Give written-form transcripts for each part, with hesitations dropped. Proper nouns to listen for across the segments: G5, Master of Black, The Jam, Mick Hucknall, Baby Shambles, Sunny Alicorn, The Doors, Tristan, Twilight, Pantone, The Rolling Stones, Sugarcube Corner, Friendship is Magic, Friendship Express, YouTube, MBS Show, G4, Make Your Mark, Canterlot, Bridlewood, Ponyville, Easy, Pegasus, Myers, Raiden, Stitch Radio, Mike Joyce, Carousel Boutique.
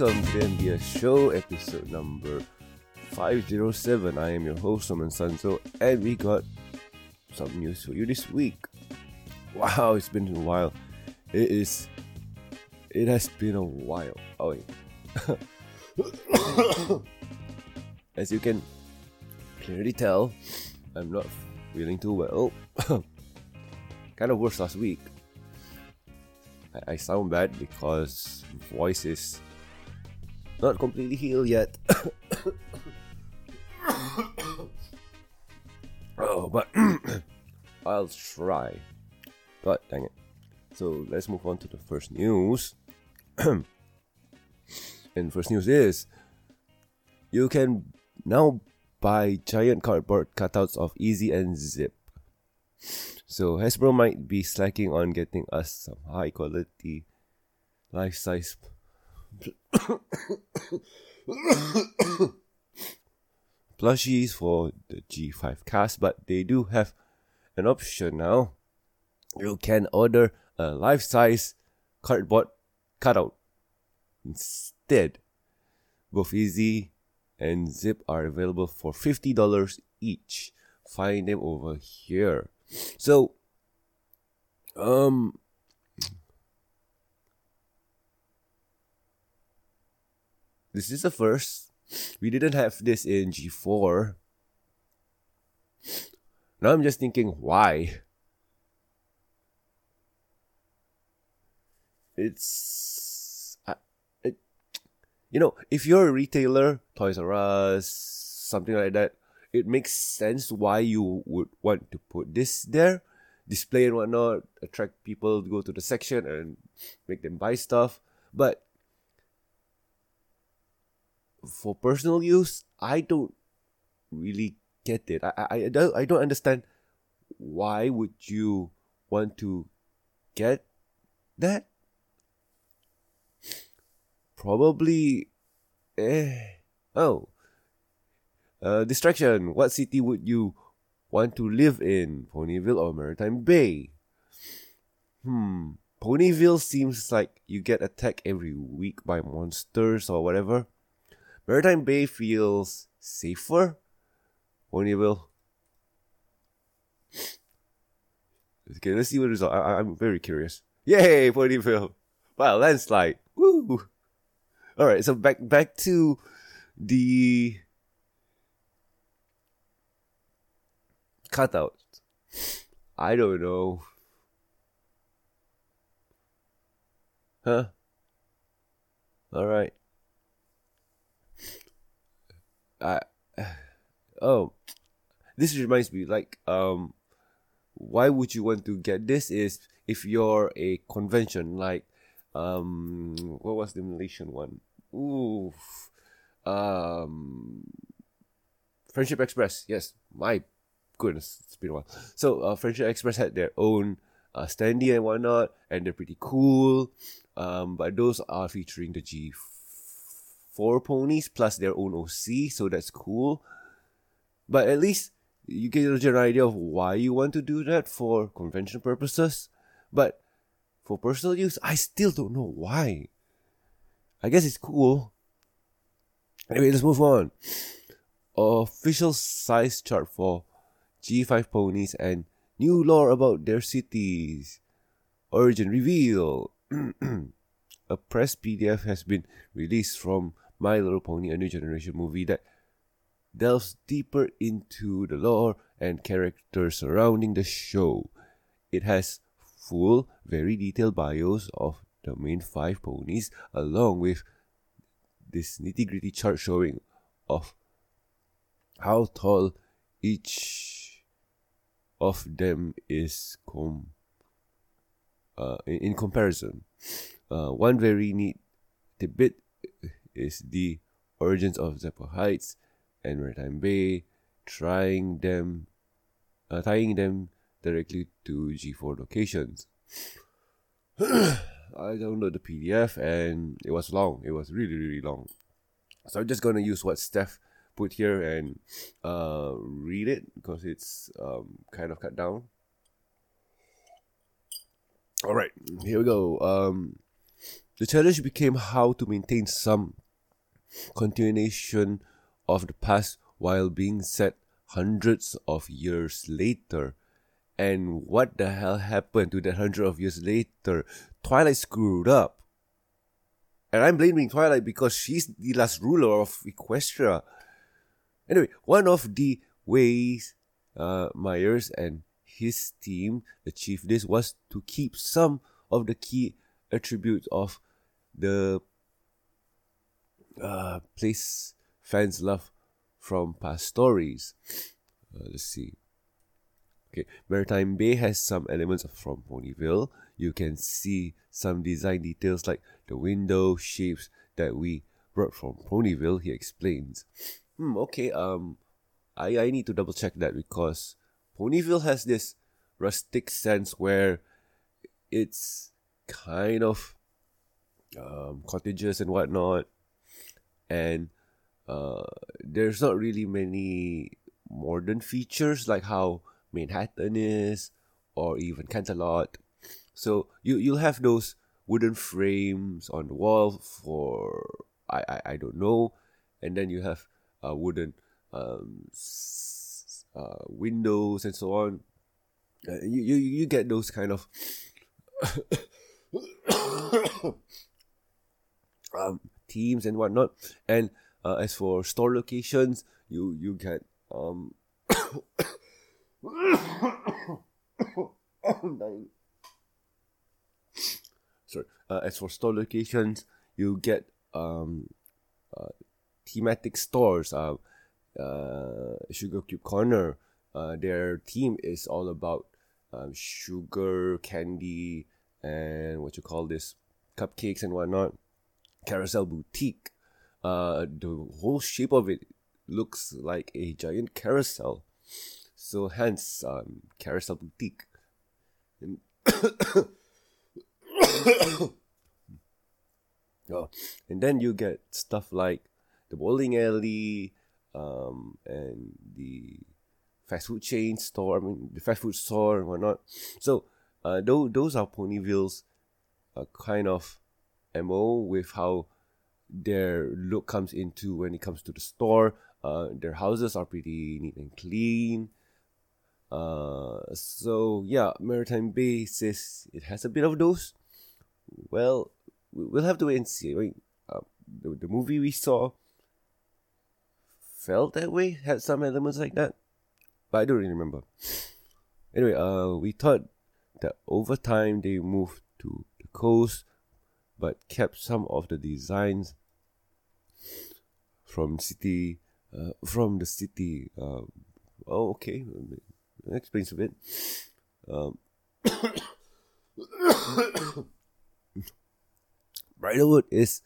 welcome to the MBS Show, episode number 507. I am your host, Norman Sanzo, and we got some news for you this week. Wow, it's been a while. It has been a while. Oh, wait. As you can clearly tell, I'm not feeling too well. Kind of worse last week. I sound bad because voice is not completely healed yet. But I'll try. God dang it. So let's move on to the first news. And first news is, you can now buy giant cardboard cutouts of Easy and Zip. So Hasbro might be slacking on getting us some high quality life-size plushies for the G5 cast, but they do have an option now. You can order a life-size cardboard cutout instead. Both Easy and Zip are available for $50 each. Find them over here. So, this is the first. We didn't have this in G4. Now I'm just thinking, why? If you're a retailer, Toys R Us, something like that, it makes sense why you would want to put this there, display and whatnot, attract people to go to the section and make them buy stuff. But for personal use, I don't really get it. I don't understand why would you want to get that? Probably, distraction. What city would you want to live in? Ponyville or Maretime Bay? Ponyville seems like you get attacked every week by monsters or whatever. Maretime Bay feels safer. Ponyville. Okay, let's see what result. I'm very curious. Yay, Ponyville! Wow, landslide. Woo! Alright, so back to the cutout. I don't know. Huh? Alright. This reminds me, why would you want to get this is if you're a convention, what was the Malaysian one? Friendship Express. Yes, my goodness, it's been a while. So, Friendship Express had their own standee and whatnot, and they're pretty cool. But those are featuring the G4 ponies plus their own OC, so that's cool. But at least you get a general idea of why you want to do that for convention purposes. But for personal use, I still don't know why. I guess it's cool. Anyway, let's move on. Official size chart for G5 ponies and new lore about their cities. Origin reveal. A press PDF has been released from My Little Pony, a new generation movie that delves deeper into the lore and characters surrounding the show. It has full, very detailed bios of the main 5 ponies, along with this nitty-gritty chart showing of how tall each of them is in comparison. One very neat tidbit is the origins of Zephyr Heights and Maretime Bay, tying them directly to G4 locations. I downloaded the PDF and it was long. It was really, really long. So I'm just going to use what Steph put here and read it because it's kind of cut down. All right, here we go. The challenge became how to maintain some continuation of the past while being set hundreds of years later. And what the hell happened to that hundreds of years later? Twilight screwed up. And I'm blaming Twilight because she's the last ruler of Equestria. Anyway, one of the ways Myers and his team achieved this was to keep some of the key attributes of the place fans love from past stories. Let's see. Okay, Maretime Bay has some elements from Ponyville. You can see some design details like the window shapes that we brought from Ponyville, he explains. I need to double check that because Ponyville has this rustic sense where it's kind of cottages and whatnot, and there's not really many modern features like how Manhattan is or even Canterlot. So you'll have those wooden frames on the wall for I don't know, and then you have wooden windows and so on. You get those kind of themes and whatnot. And as for store locations, you get thematic stores. Sugarcube Corner. Their theme is all about sugar, candy, and cupcakes and whatnot. Carousel Boutique. The whole shape of it looks like a giant carousel. So hence, Carousel Boutique. And and then you get stuff like the bowling alley, and the fast food chain store. The fast food store and whatnot. So, those are Ponyville's kind of MO with how their look comes into when it comes to the store. Their houses are pretty neat and clean. Maretime Bay says it has a bit of those. Well, we'll have to wait and see. I mean, the movie we saw felt that way, had some elements like that, but I don't really remember. Anyway, we thought that over time they moved to the coast, but kept some of the designs from the city. Okay, that explains a bit. Bridlewood is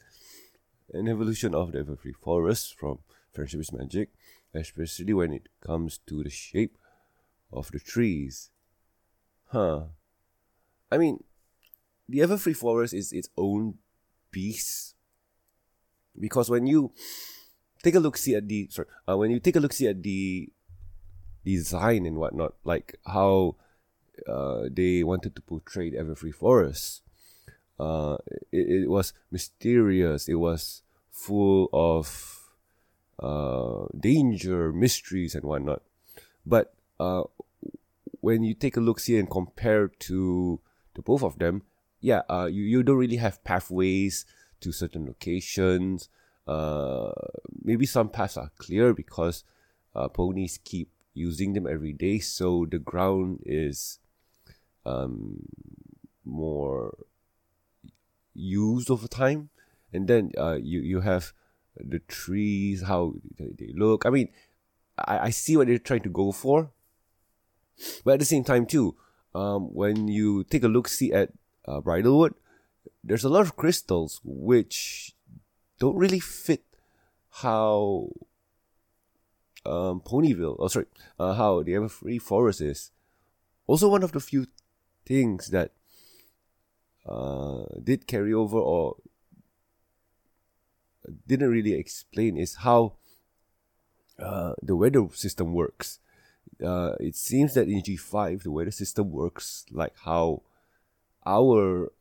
an evolution of the Everfree Forest from Friendship is Magic, especially when it comes to the shape of the trees. I mean, the Everfree Forest is its own beast, because when you take a look see at the design and whatnot, like how they wanted to portray the Everfree Forest, it was mysterious. It was full of danger, mysteries, and whatnot. But when you take a look see and compare to the both of them, you don't really have pathways to certain locations. Maybe some paths are clear because ponies keep using them every day, so the ground is more used over time. And then you have the trees, how they look. I mean, I see what they're trying to go for, but at the same time too, when you take a look see at Bridlewood, there's a lot of crystals which don't really fit how how the Everfree Forest is. Also, one of the few things that did carry over or didn't really explain is how the weather system works. It seems that in G5 the weather system works like how our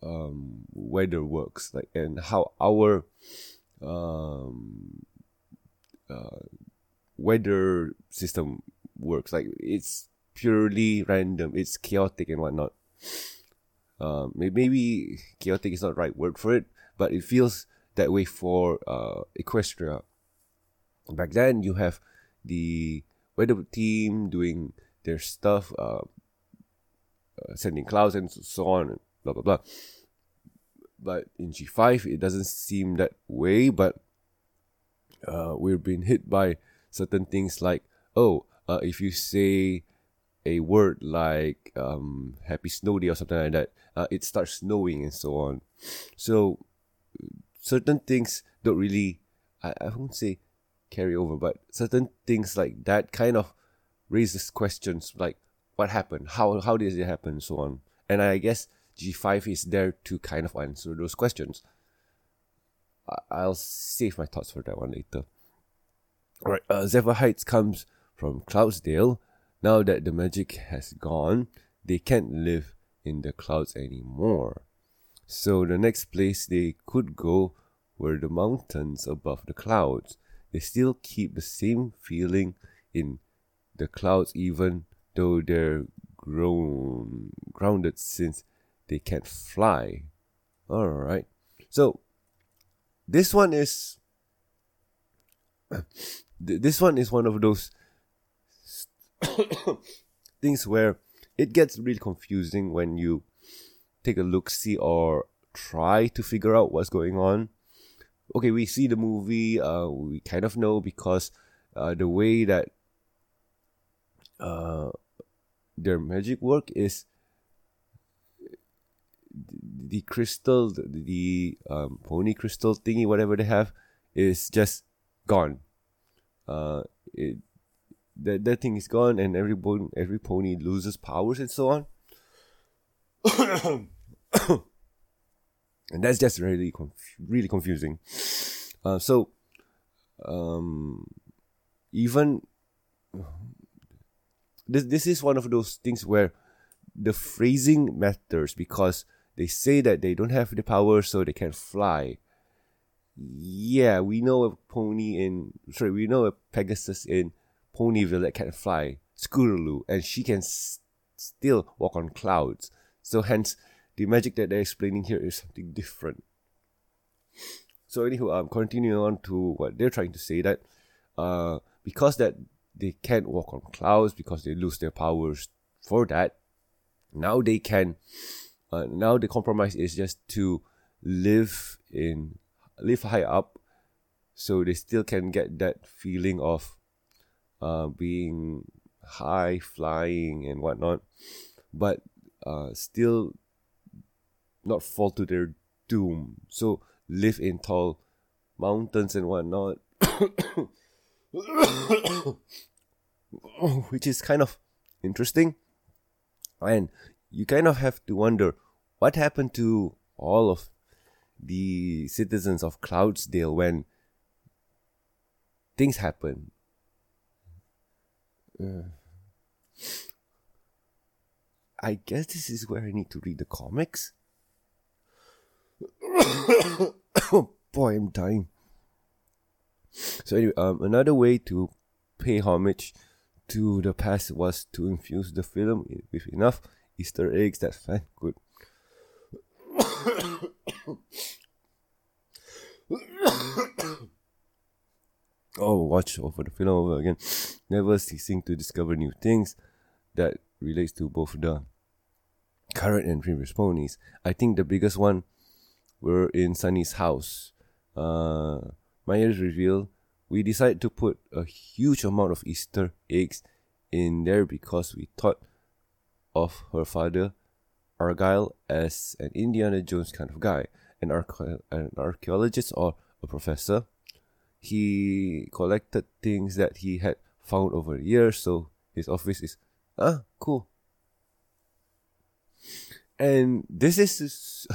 weather works, like, and how our weather system works. Like, it's purely random. It's chaotic and whatnot. Maybe chaotic is not the right word for it, but it feels that way for Equestria. Back then, you have the weather team doing their stuff, sending clouds and so on, and blah, blah, blah. But in G5, it doesn't seem that way, but we've been hit by certain things like, if you say a word like happy snow day or something like that, it starts snowing and so on. So certain things don't really, I won't say carry over, but certain things like that kind of raises questions like, what happened? How did it happen? And so on. And I guess G5 is there to kind of answer those questions. I'll save my thoughts for that one later. Alright, Zephyr Heights comes from Cloudsdale. Now that the magic has gone, they can't live in the clouds anymore. So the next place they could go were the mountains above the clouds. They still keep the same feeling in the clouds even though they're grounded since they can't fly. Alright. So, this one is one of those things where it gets really confusing when you take a look-see or try to figure out what's going on. Okay, we see the movie, we kind of know because the way that their magic work is the crystal, the pony crystal thingy, whatever they have, is just gone. That thing is gone, and every pony loses powers and so on. And that's just really confusing. Even This is one of those things where the phrasing matters because they say that they don't have the power, so they can't fly. Yeah, we know we know a Pegasus in Ponyville that can fly, Scootaloo, and she can still walk on clouds. So hence, the magic that they're explaining here is something different. So anywho, I'm continuing on to what they're trying to say, that because that they can't walk on clouds because they lose their powers for that. Now they can. Now the compromise is just to live high up, so they still can get that feeling of being high flying and whatnot, but still not fall to their doom. So live in tall mountains and whatnot. Which is kind of interesting, and you kind of have to wonder what happened to all of the citizens of Cloudsdale when things happen. I guess this is where I need to read the comics. Oh boy, I'm dying. So anyway, another way to pay homage to the past was to infuse the film with enough Easter eggs that fans could watch over the film over again, never ceasing to discover new things that relates to both the current and previous ponies. I think the biggest one were in Sunny's house. Myers reveal, we decided to put a huge amount of Easter eggs in there because we thought of her father, Argyle, as an Indiana Jones kind of guy, an archaeologist or a professor. He collected things that he had found over the years, so his office is, cool. And this is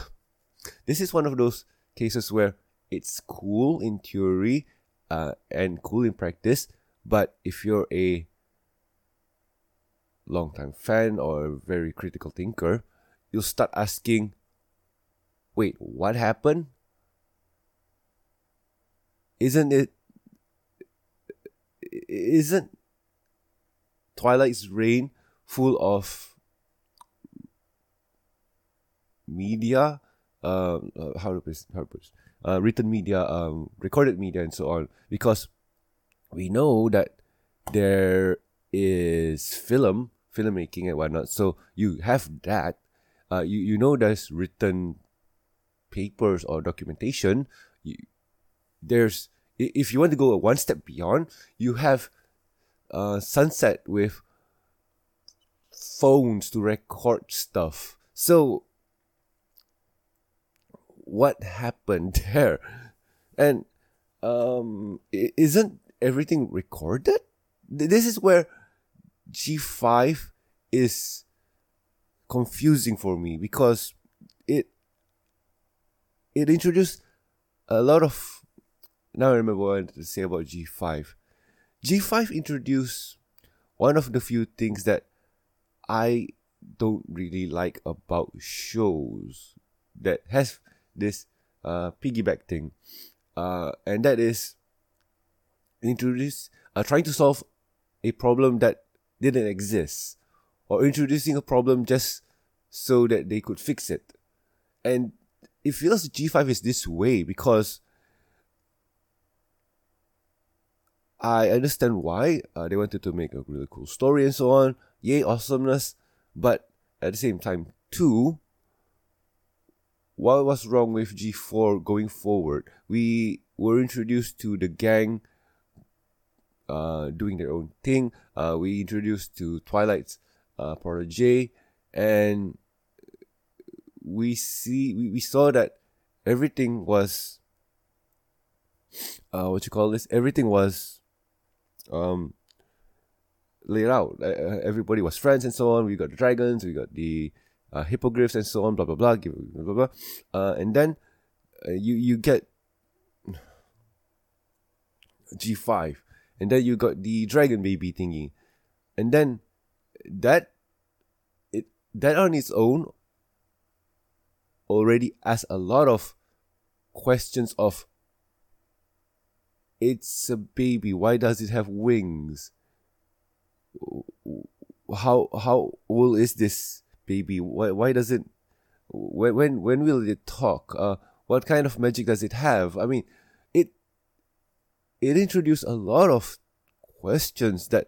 one of those cases where it's cool in theory and cool in practice, but if you're a long-time fan or a very critical thinker, you'll start asking, wait, what happened? Isn't Twilight's reign full of media, written media, recorded media, and so on? Because we know that there is filmmaking and whatnot. So you have that. You know there's written papers or documentation. There's, if you want to go one step beyond, you have sunset with phones to record stuff. So what happened there? And isn't everything recorded? This is where G5 is confusing for me, because it introduced a lot of... Now I remember what I wanted to say about G5. G5 introduced one of the few things that I don't really like about shows that has this piggyback thing. And that is trying to solve a problem that didn't exist, or introducing a problem just so that they could fix it. And it feels G5 is this way because I understand why they wanted to make a really cool story and so on. Yay, awesomeness. But at the same time, too, what was wrong with G4 going forward? We were introduced to the gang doing their own thing. We introduced to Twilight's protégé, and we saw that everything was everything was laid out. Everybody was friends and so on. We got the dragons, we got the hippogriffs and so on, blah blah blah, blah blah. And then you get G5, and then you got the dragon baby thingy, and then that on its own already asks a lot of questions of, it's a baby, why does it have wings? How old is this baby? Why does it... When will it talk? What kind of magic does it have? I mean, it introduced a lot of questions that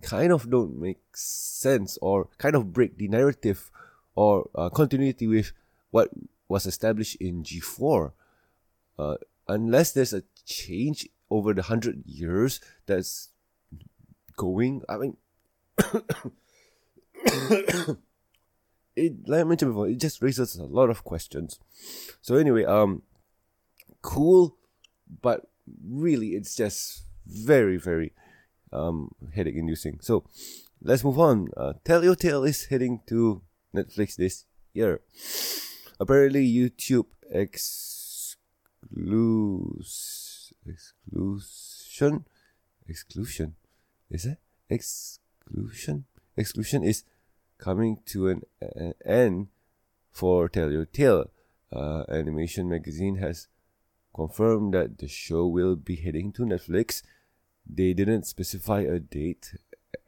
kind of don't make sense, or kind of break the narrative or continuity with what was established in G4. Unless there's a change over the 100 years that's going... I mean... like I mentioned before, it just raises a lot of questions. So anyway, cool, but really it's just very, very headache-inducing. So let's move on. Tell Your Tale is heading to Netflix this year. Apparently, YouTube exclusion is coming to an end for Tell Your Tale. Animation Magazine has confirmed that the show will be heading to Netflix. They didn't specify a date,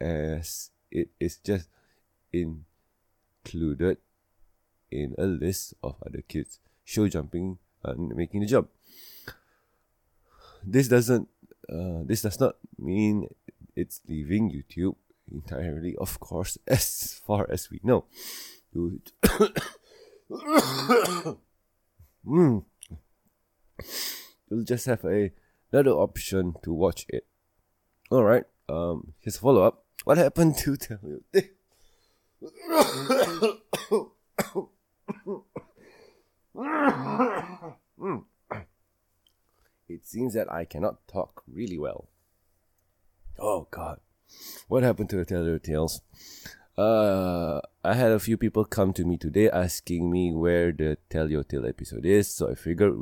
as it is just included in a list of other kids show jumping and making the jump. This does not mean it's leaving YouTube entirely, of course, as far as we know. You'll just have another option to watch it. Alright, here's a follow-up. What happened to Tell Your Tale? It seems that I cannot talk really well. Oh god, what happened to the Tell Your Tales? I had a few people come to me today asking me where the Tell Your Tale episode is, so I figured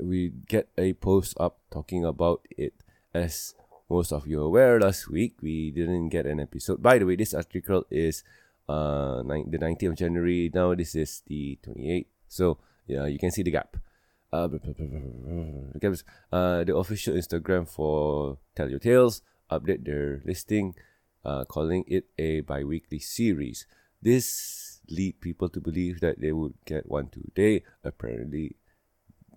we get a post up talking about it. As most of you are aware, last week we didn't get an episode. By the way, this article is the 19th of January. Now this is the 28th. So yeah, you can see the gap. The official Instagram for Tell Your Tales update their listing, calling it a bi-weekly series. This lead people to believe that they would get one today. Apparently,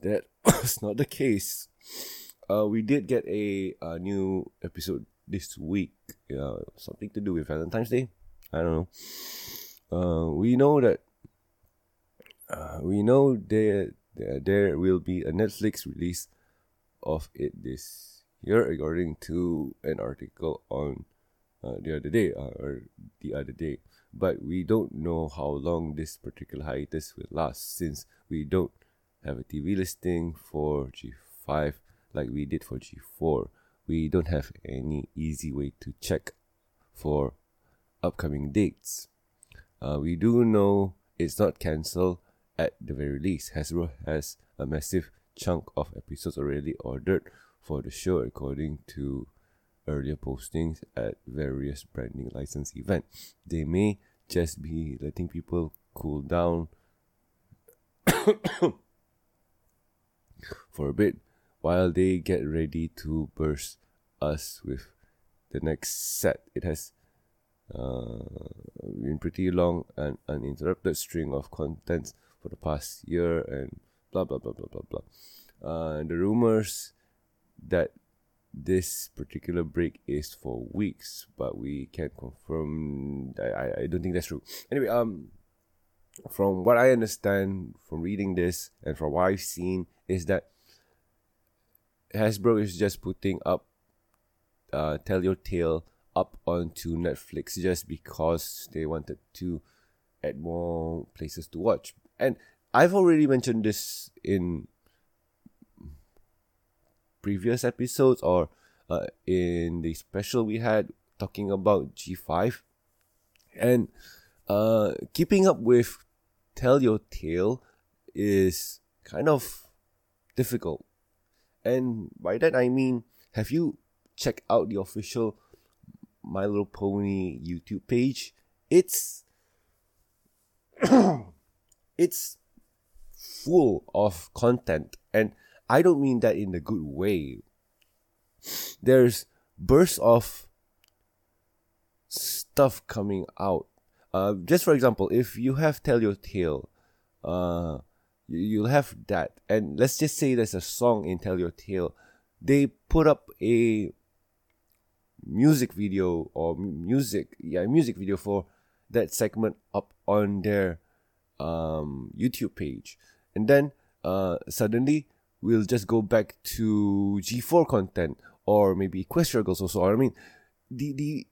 that was not the case. We did get a new episode this week. Something to do with Valentine's Day. I don't know. We know there will be a Netflix release of it this year, according to an article on the other day. But we don't know how long this particular hiatus will last, since we don't have a TV listing for G5 like we did for G4. We don't have any easy way to check for upcoming dates. We do know it's not cancelled at the very least. Hasbro has a massive chunk of episodes already ordered for the show, according to earlier postings at various branding license events. They may just be letting people cool down for a bit while they get ready to burst us with the next set. It has been pretty long and uninterrupted string of contents for the past year and blah blah blah blah blah blah. The rumors that this particular break is for weeks, but we can't confirm. I don't think that's true. Anyway, from what I understand from reading this and from what I've seen is that Hasbro is just putting up Tell Your Tale up onto Netflix just because they wanted to add more places to watch. And I've already mentioned this in previous episodes or in the special we had talking about G5. And keeping up with Tell Your Tale is kind of difficult. And by that I mean, have you checked out the official My Little Pony YouTube page? It's full of content, and I don't mean that in a good way. There's bursts of stuff coming out. Just for example, if you have Tell Your Tale, you'll have that. And let's just say there's a song in Tell Your Tale. They put up a music video music video for that segment up on their YouTube page, and then suddenly we'll just go back to G4 content, or maybe Equestria goes also. I mean, the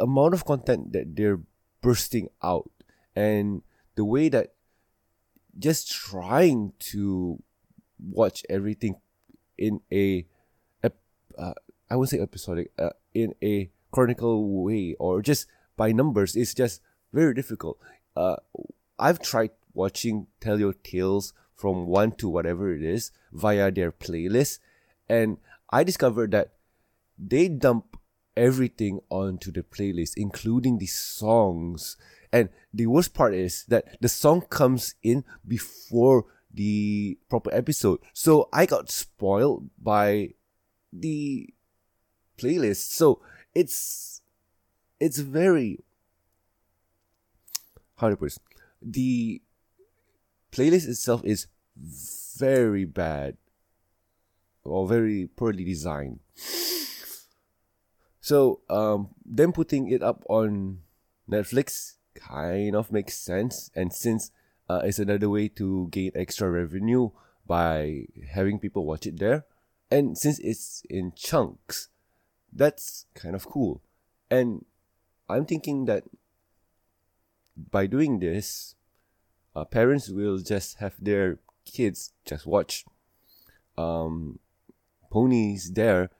amount of content that they're bursting out, and the way that just trying to watch everything in in a chronicle way, or just by numbers, is just very difficult. I've tried watching Tell Your Tales from 1 to whatever it is via their playlist, and I discovered that they dump everything onto the playlist, including the songs. And the worst part is that the song comes in before the proper episode. So I got spoiled by the playlist. So it's very... how to put it? The playlist itself is very bad or very poorly designed. So them putting it up on Netflix kind of makes sense, and since it's another way to gain extra revenue by having people watch it there, and since it's in chunks, that's kind of cool. And I'm thinking that by doing this, parents will just have their kids just watch ponies there,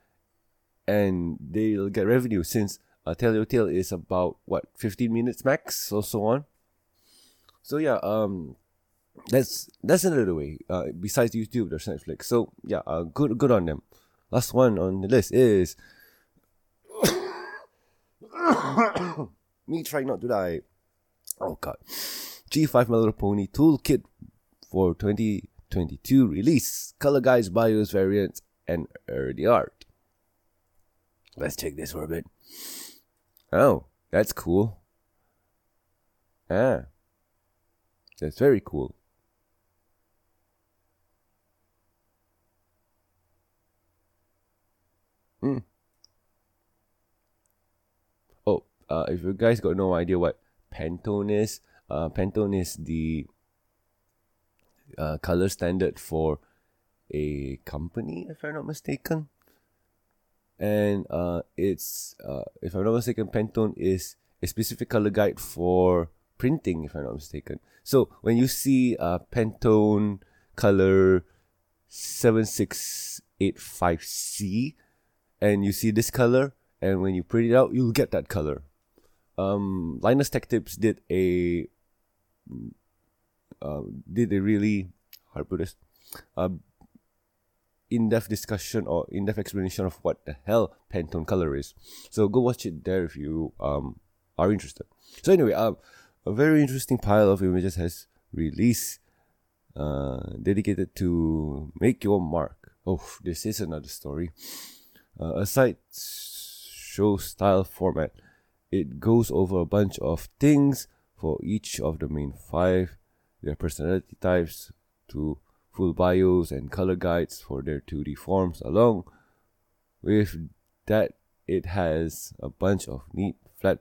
and they'll get revenue, since Tell Your Tale is about, 15 minutes max, or so on. So yeah, that's another way. Besides YouTube, there's Netflix. So yeah, good on them. Last one on the list is... Me trying not to die. Oh god. G5 My Little Pony Toolkit for 2022 release. Color guides, bios, variants, and early art. Let's check this for a bit. Oh, that's cool. Ah. That's very cool. Mm. Oh, if you guys got no idea what Pantone is, Pantone is the color standard for a company, if I'm not mistaken. And it's, if I'm not mistaken, Pantone is a specific color guide for printing, if I'm not mistaken. So when you see Pantone color 7685C, and you see this color, and when you print it out, you'll get that color. Linus Tech Tips did a really in-depth discussion or in-depth explanation of what the hell Pantone color is. So go watch it there if you are interested. So anyway, a very interesting pile of images has released, dedicated to Make Your Mark. Oh, this is another story. A side show style format. It goes over a bunch of things for each of the main five, their personality types, to full bios and color guides for their 2D forms. Along with that, it has a bunch of neat flat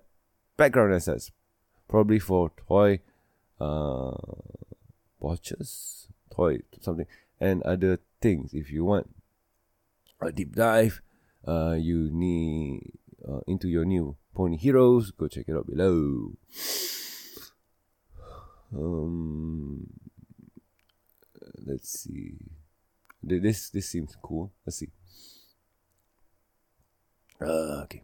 background assets, probably for toy watches, toy something, and other things. If you want a deep dive, you need into your new pony heroes, go check it out below. Let's see. This seems cool. Let's see. Okay.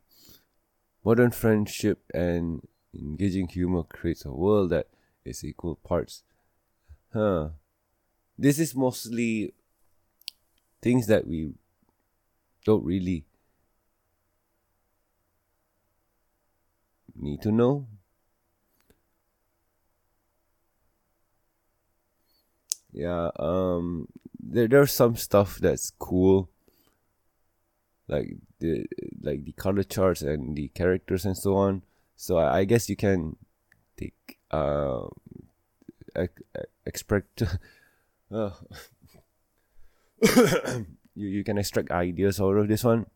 Modern friendship and engaging humor creates a world that is equal parts. Huh. This is mostly things that we don't really need to know. Yeah, there's some stuff that's cool, like the color charts and the characters and so on. So I guess you can take expect you can extract ideas out of this one.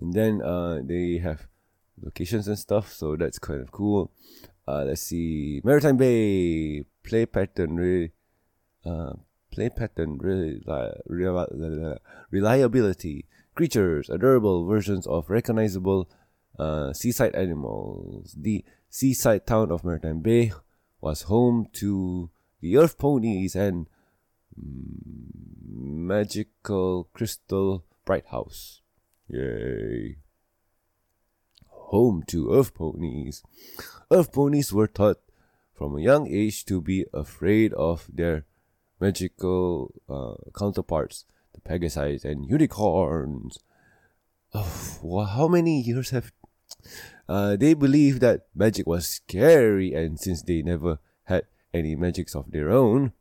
And then they have locations and stuff, so that's kind of cool. Let's see. Maretime Bay reliability. Creatures, adorable versions of recognizable seaside animals. The seaside town of Maretime Bay was home to the earth ponies and magical crystal bright house. Yay. Home to earth ponies. Earth ponies were taught from a young age to be afraid of their magical counterparts, the Pegasi and unicorns. Oh, well, how many years have they believed that magic was scary, and since they never had any magics of their own,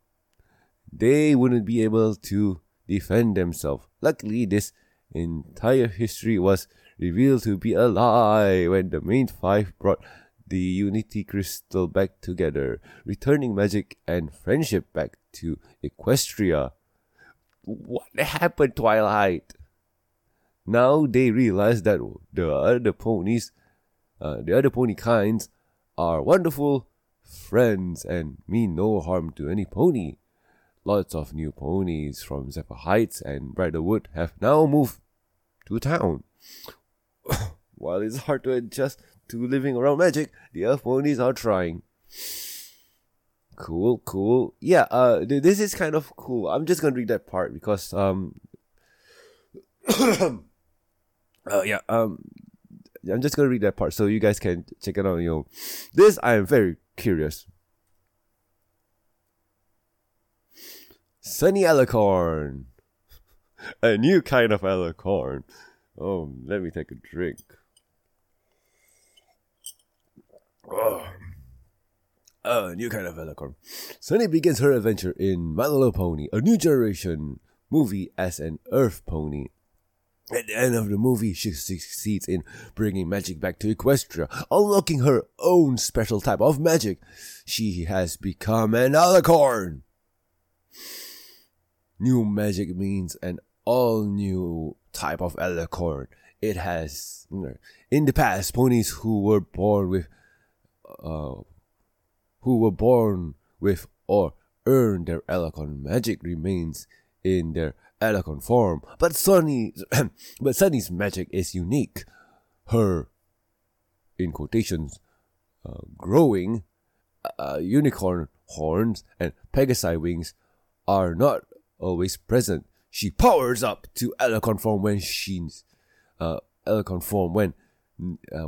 they wouldn't be able to defend themselves. Luckily, this entire history was revealed to be a lie when the main five brought the Unity Crystal back together, returning magic and friendship back to Equestria. What happened, Twilight? Now they realize that the other pony kinds, are wonderful friends and mean no harm to any pony. Lots of new ponies from Zephyr Heights and Bridlewood have now moved to town. While it's hard to adjust to living around magic, the earth ponies are trying. Cool. Yeah, this is kind of cool. I'm just gonna read that part because I'm just gonna read that part so you guys can check it out on your own. This I am very curious. Sunny Alicorn. A new kind of alicorn. Oh, let me take a drink. A new kind of alicorn. Sunny begins her adventure in My Little Pony, a new generation movie as an Earth pony. At the end of the movie, she succeeds in bringing magic back to Equestria, unlocking her own special type of magic. She has become an alicorn. New magic means an all-new type of alicorn. It has, in the past, ponies who were born with or earned their alicorn magic remains in their alicorn form, but Sunny's magic is unique. Her, in quotations, growing unicorn horns and pegasi wings are not always present. She powers up to alicorn form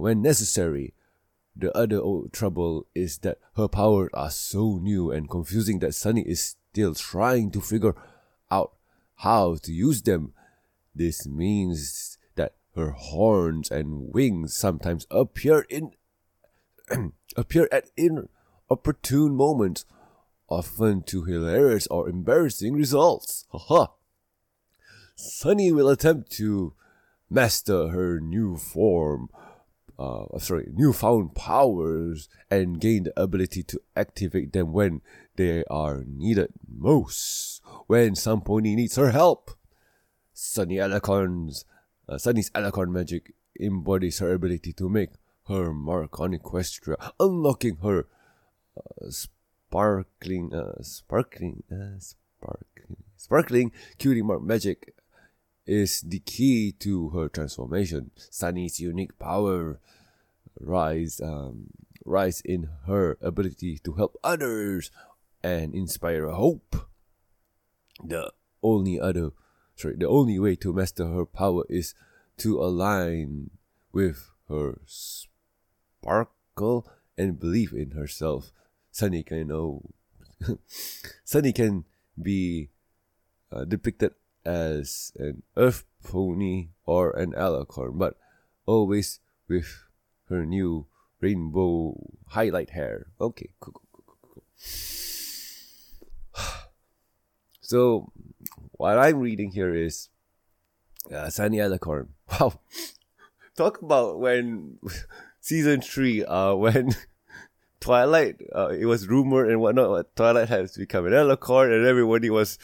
when necessary. The other trouble is that her powers are so new and confusing that Sunny is still trying to figure out how to use them. This means that her horns and wings sometimes appear at inopportune moments, often to hilarious or embarrassing results. Haha. Sunny will attempt to master her newfound powers and gain the ability to activate them when they are needed most. When some pony needs her help, Sunny's alicorn magic embodies her ability to make her mark on Equestria, unlocking her sparkling cutie mark magic is the key to her transformation. Sunny's unique power rise in her ability to help others and inspire hope. The only way to master her power is to align with her sparkle and believe in herself. Sunny can be depicted as an Earth pony or an alicorn, but always with her new rainbow highlight hair. Okay, cool. So, what I'm reading here is Sunny Alicorn. Wow. Talk about when season 3, when Twilight, it was rumored and whatnot, Twilight has become an alicorn, and everybody was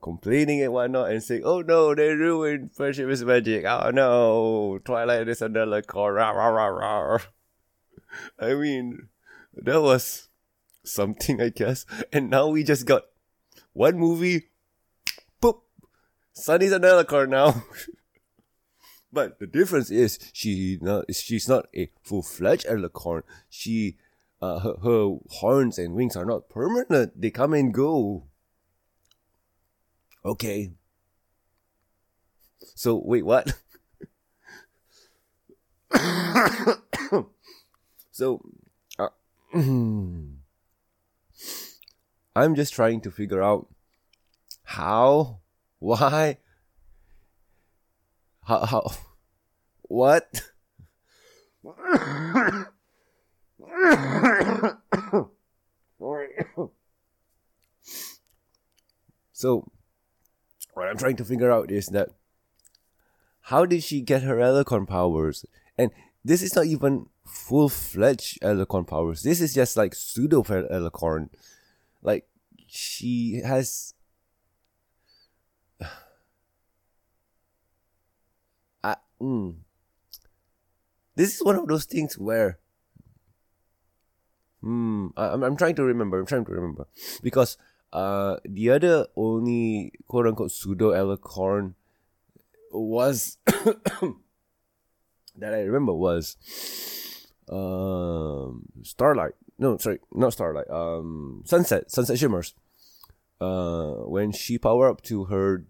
complaining and whatnot and saying, oh no, they ruined Friendship is Magic. Oh no, Twilight is an alicorn. Rah, rah, rah, rah. I mean, that was something, I guess. And now we just got one movie. Boop! Sunny's an alicorn now. But the difference is she's not a full-fledged alicorn. She, her horns and wings are not permanent. They come and go. Okay. So, wait, what? I'm just trying to figure out how, what? Sorry. So, what I'm trying to figure out is that how did she get her alicorn powers? And this is not even full-fledged alicorn powers. This is just like pseudo-alicorn. Like, she has... This is one of those things where... I'm trying to remember. Because... the other only quote-unquote pseudo-alicorn was that I remember was Starlight. No, sorry, not Starlight. Sunset Shimmers. When she powered up to her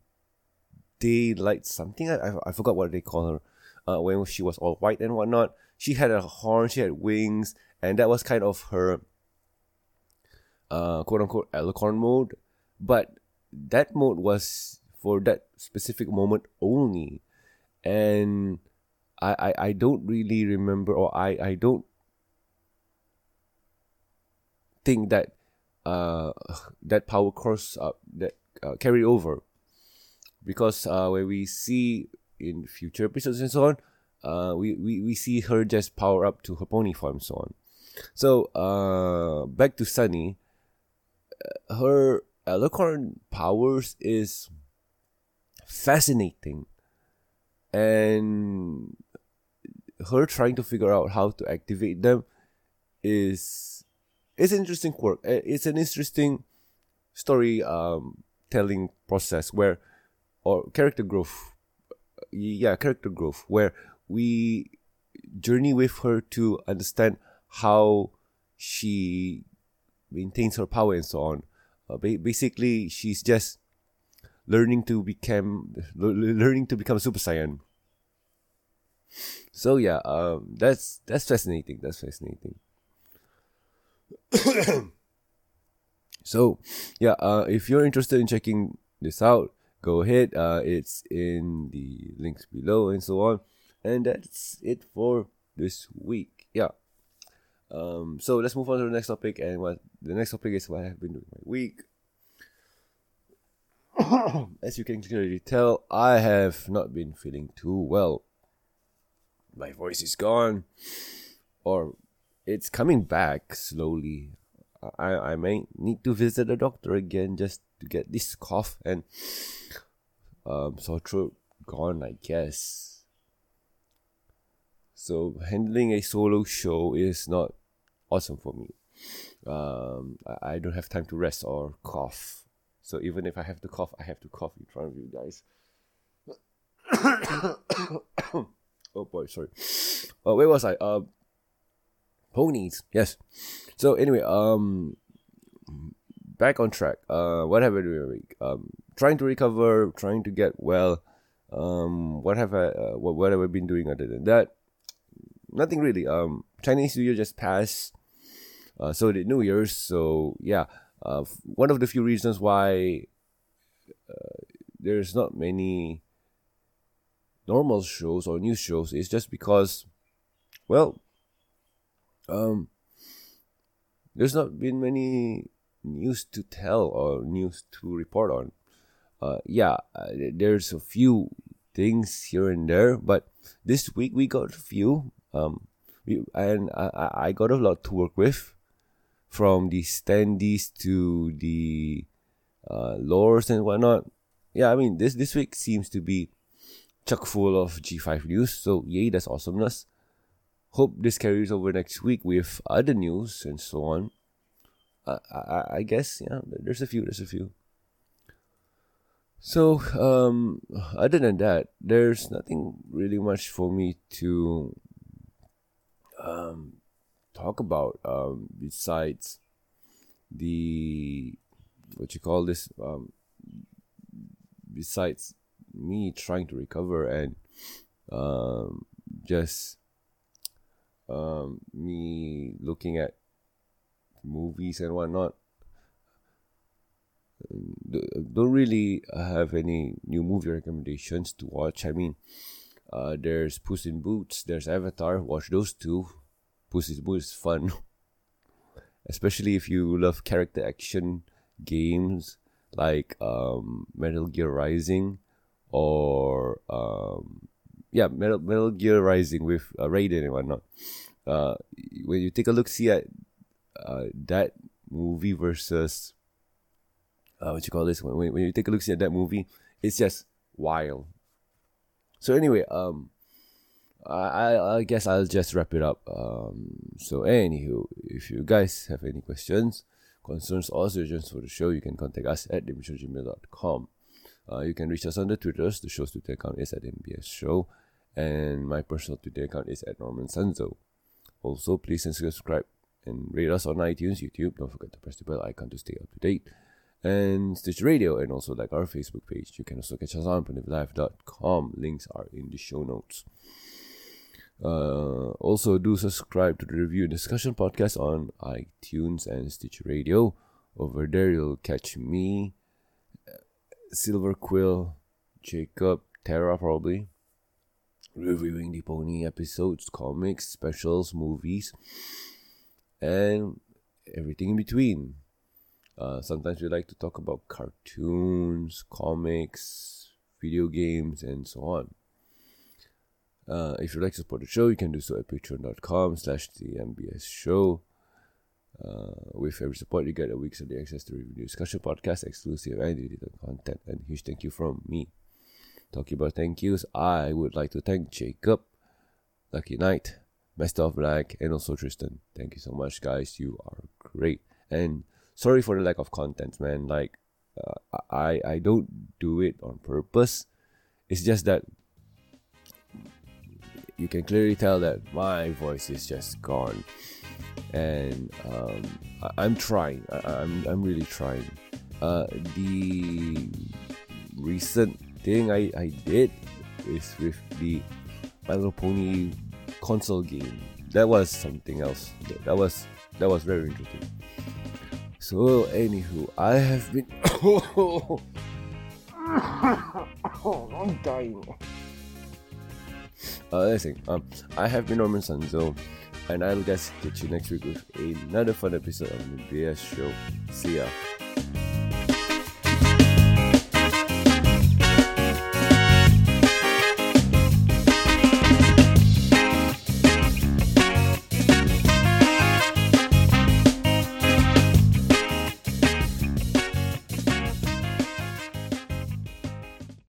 daylight something, I forgot what they call her. When she was all white and whatnot, she had a horn, she had wings, and that was kind of her... quote-unquote alicorn mode, but that mode was for that specific moment only, and I don't really remember, or I don't think that that power course that carry over, because when we see in future episodes and so on, we see her just power up to her pony form and so on. So back to Sunny, her Alicorn powers is fascinating, and her trying to figure out how to activate them is an interesting quirk. It's an interesting story telling process where, or character growth, where we journey with her to understand how she maintains her power and so on. Basically, she's just learning to become Super Saiyan. So yeah, that's fascinating. That's fascinating. So yeah, if you're interested in checking this out, go ahead. It's in the links below and so on. And that's it for this week. Yeah. So let's move on to the next topic, and what I have been doing my week. As you can clearly tell, I have not been feeling too well. My voice is gone, or it's coming back slowly. I may need to visit a doctor again just to get this cough and sore throat gone, I guess. So handling a solo show is not awesome for me. I don't have time to rest or cough. So even if I have to cough, I have to cough in front of you guys. Oh boy, sorry. Where was I? Ponies, yes. So anyway, back on track. What have I been doing? Trying to recover, trying to get well. What have I been doing other than that? Nothing really. Chinese New Year just passed. So did New Year's. So yeah. One of the few reasons why there's not many normal shows or news shows is just because, well, there's not been many news to tell or news to report on. There's a few things here and there, but this week we got a few, and I got a lot to work with. From the standees to the lores and whatnot. Yeah, I mean, this week seems to be chock full of G5 news. So, yay, that's awesomeness. Hope this carries over next week with other news and so on. I guess, yeah, there's a few. So, other than that, there's nothing really much for me to... talk about besides the besides me trying to recover and just me looking at movies and whatnot. Don't really have any new movie recommendations to watch. I mean, there's Puss in Boots, there's Avatar. Watch those two. Puss in Boots is fun, especially if you love character action games like Metal Gear Rising or Metal Gear Rising with Raiden and whatnot. When you take a look, see at that movie versus when you take a look, see at that movie, it's just wild. So anyway, I guess I'll just wrap it up. So anywho, if you guys have any questions, concerns, or suggestions for the show, you can contact us at thebishowgmail.com. You can reach us on the Twitters. The show's Twitter account is at MBS Show, and my personal Twitter account is at Norman Sanzo. Also, please subscribe and rate us on iTunes, YouTube. Don't forget to press the bell icon to stay up to date. And Stitch Radio, and also like our Facebook page. You can also catch us on ponyvillelive.com. Links are in the show notes. Also, do subscribe to the Review and Discussion podcast on iTunes and Stitch Radio. Over there, you'll catch me, Silver Quill, Jacob, Terra, probably, reviewing the Pony episodes, comics, specials, movies, and everything in between. Sometimes we like to talk about cartoons, comics, video games, and so on. If you'd like to support the show, you can do so at patreon.com/the MBS show. With every support, you get a week's early access to review discussion podcast, exclusive and edited content, and huge thank you from me. Talking about thank yous, I would like to thank Jacob, Lucky Knight, Master of Black, and also Tristan. Thank you so much, guys. You are great. And sorry for the lack of content, man. Like, I don't do it on purpose. It's just that you can clearly tell that my voice is just gone. And I'm trying. I'm really trying. The recent thing I did is with the My Little Pony console game. That was something else. That was very interesting. So anywho, I have been I'm dying. Listen, I have been Norman Sanzo, and I'll guys catch you next week with another fun episode of the MBS Show. See ya.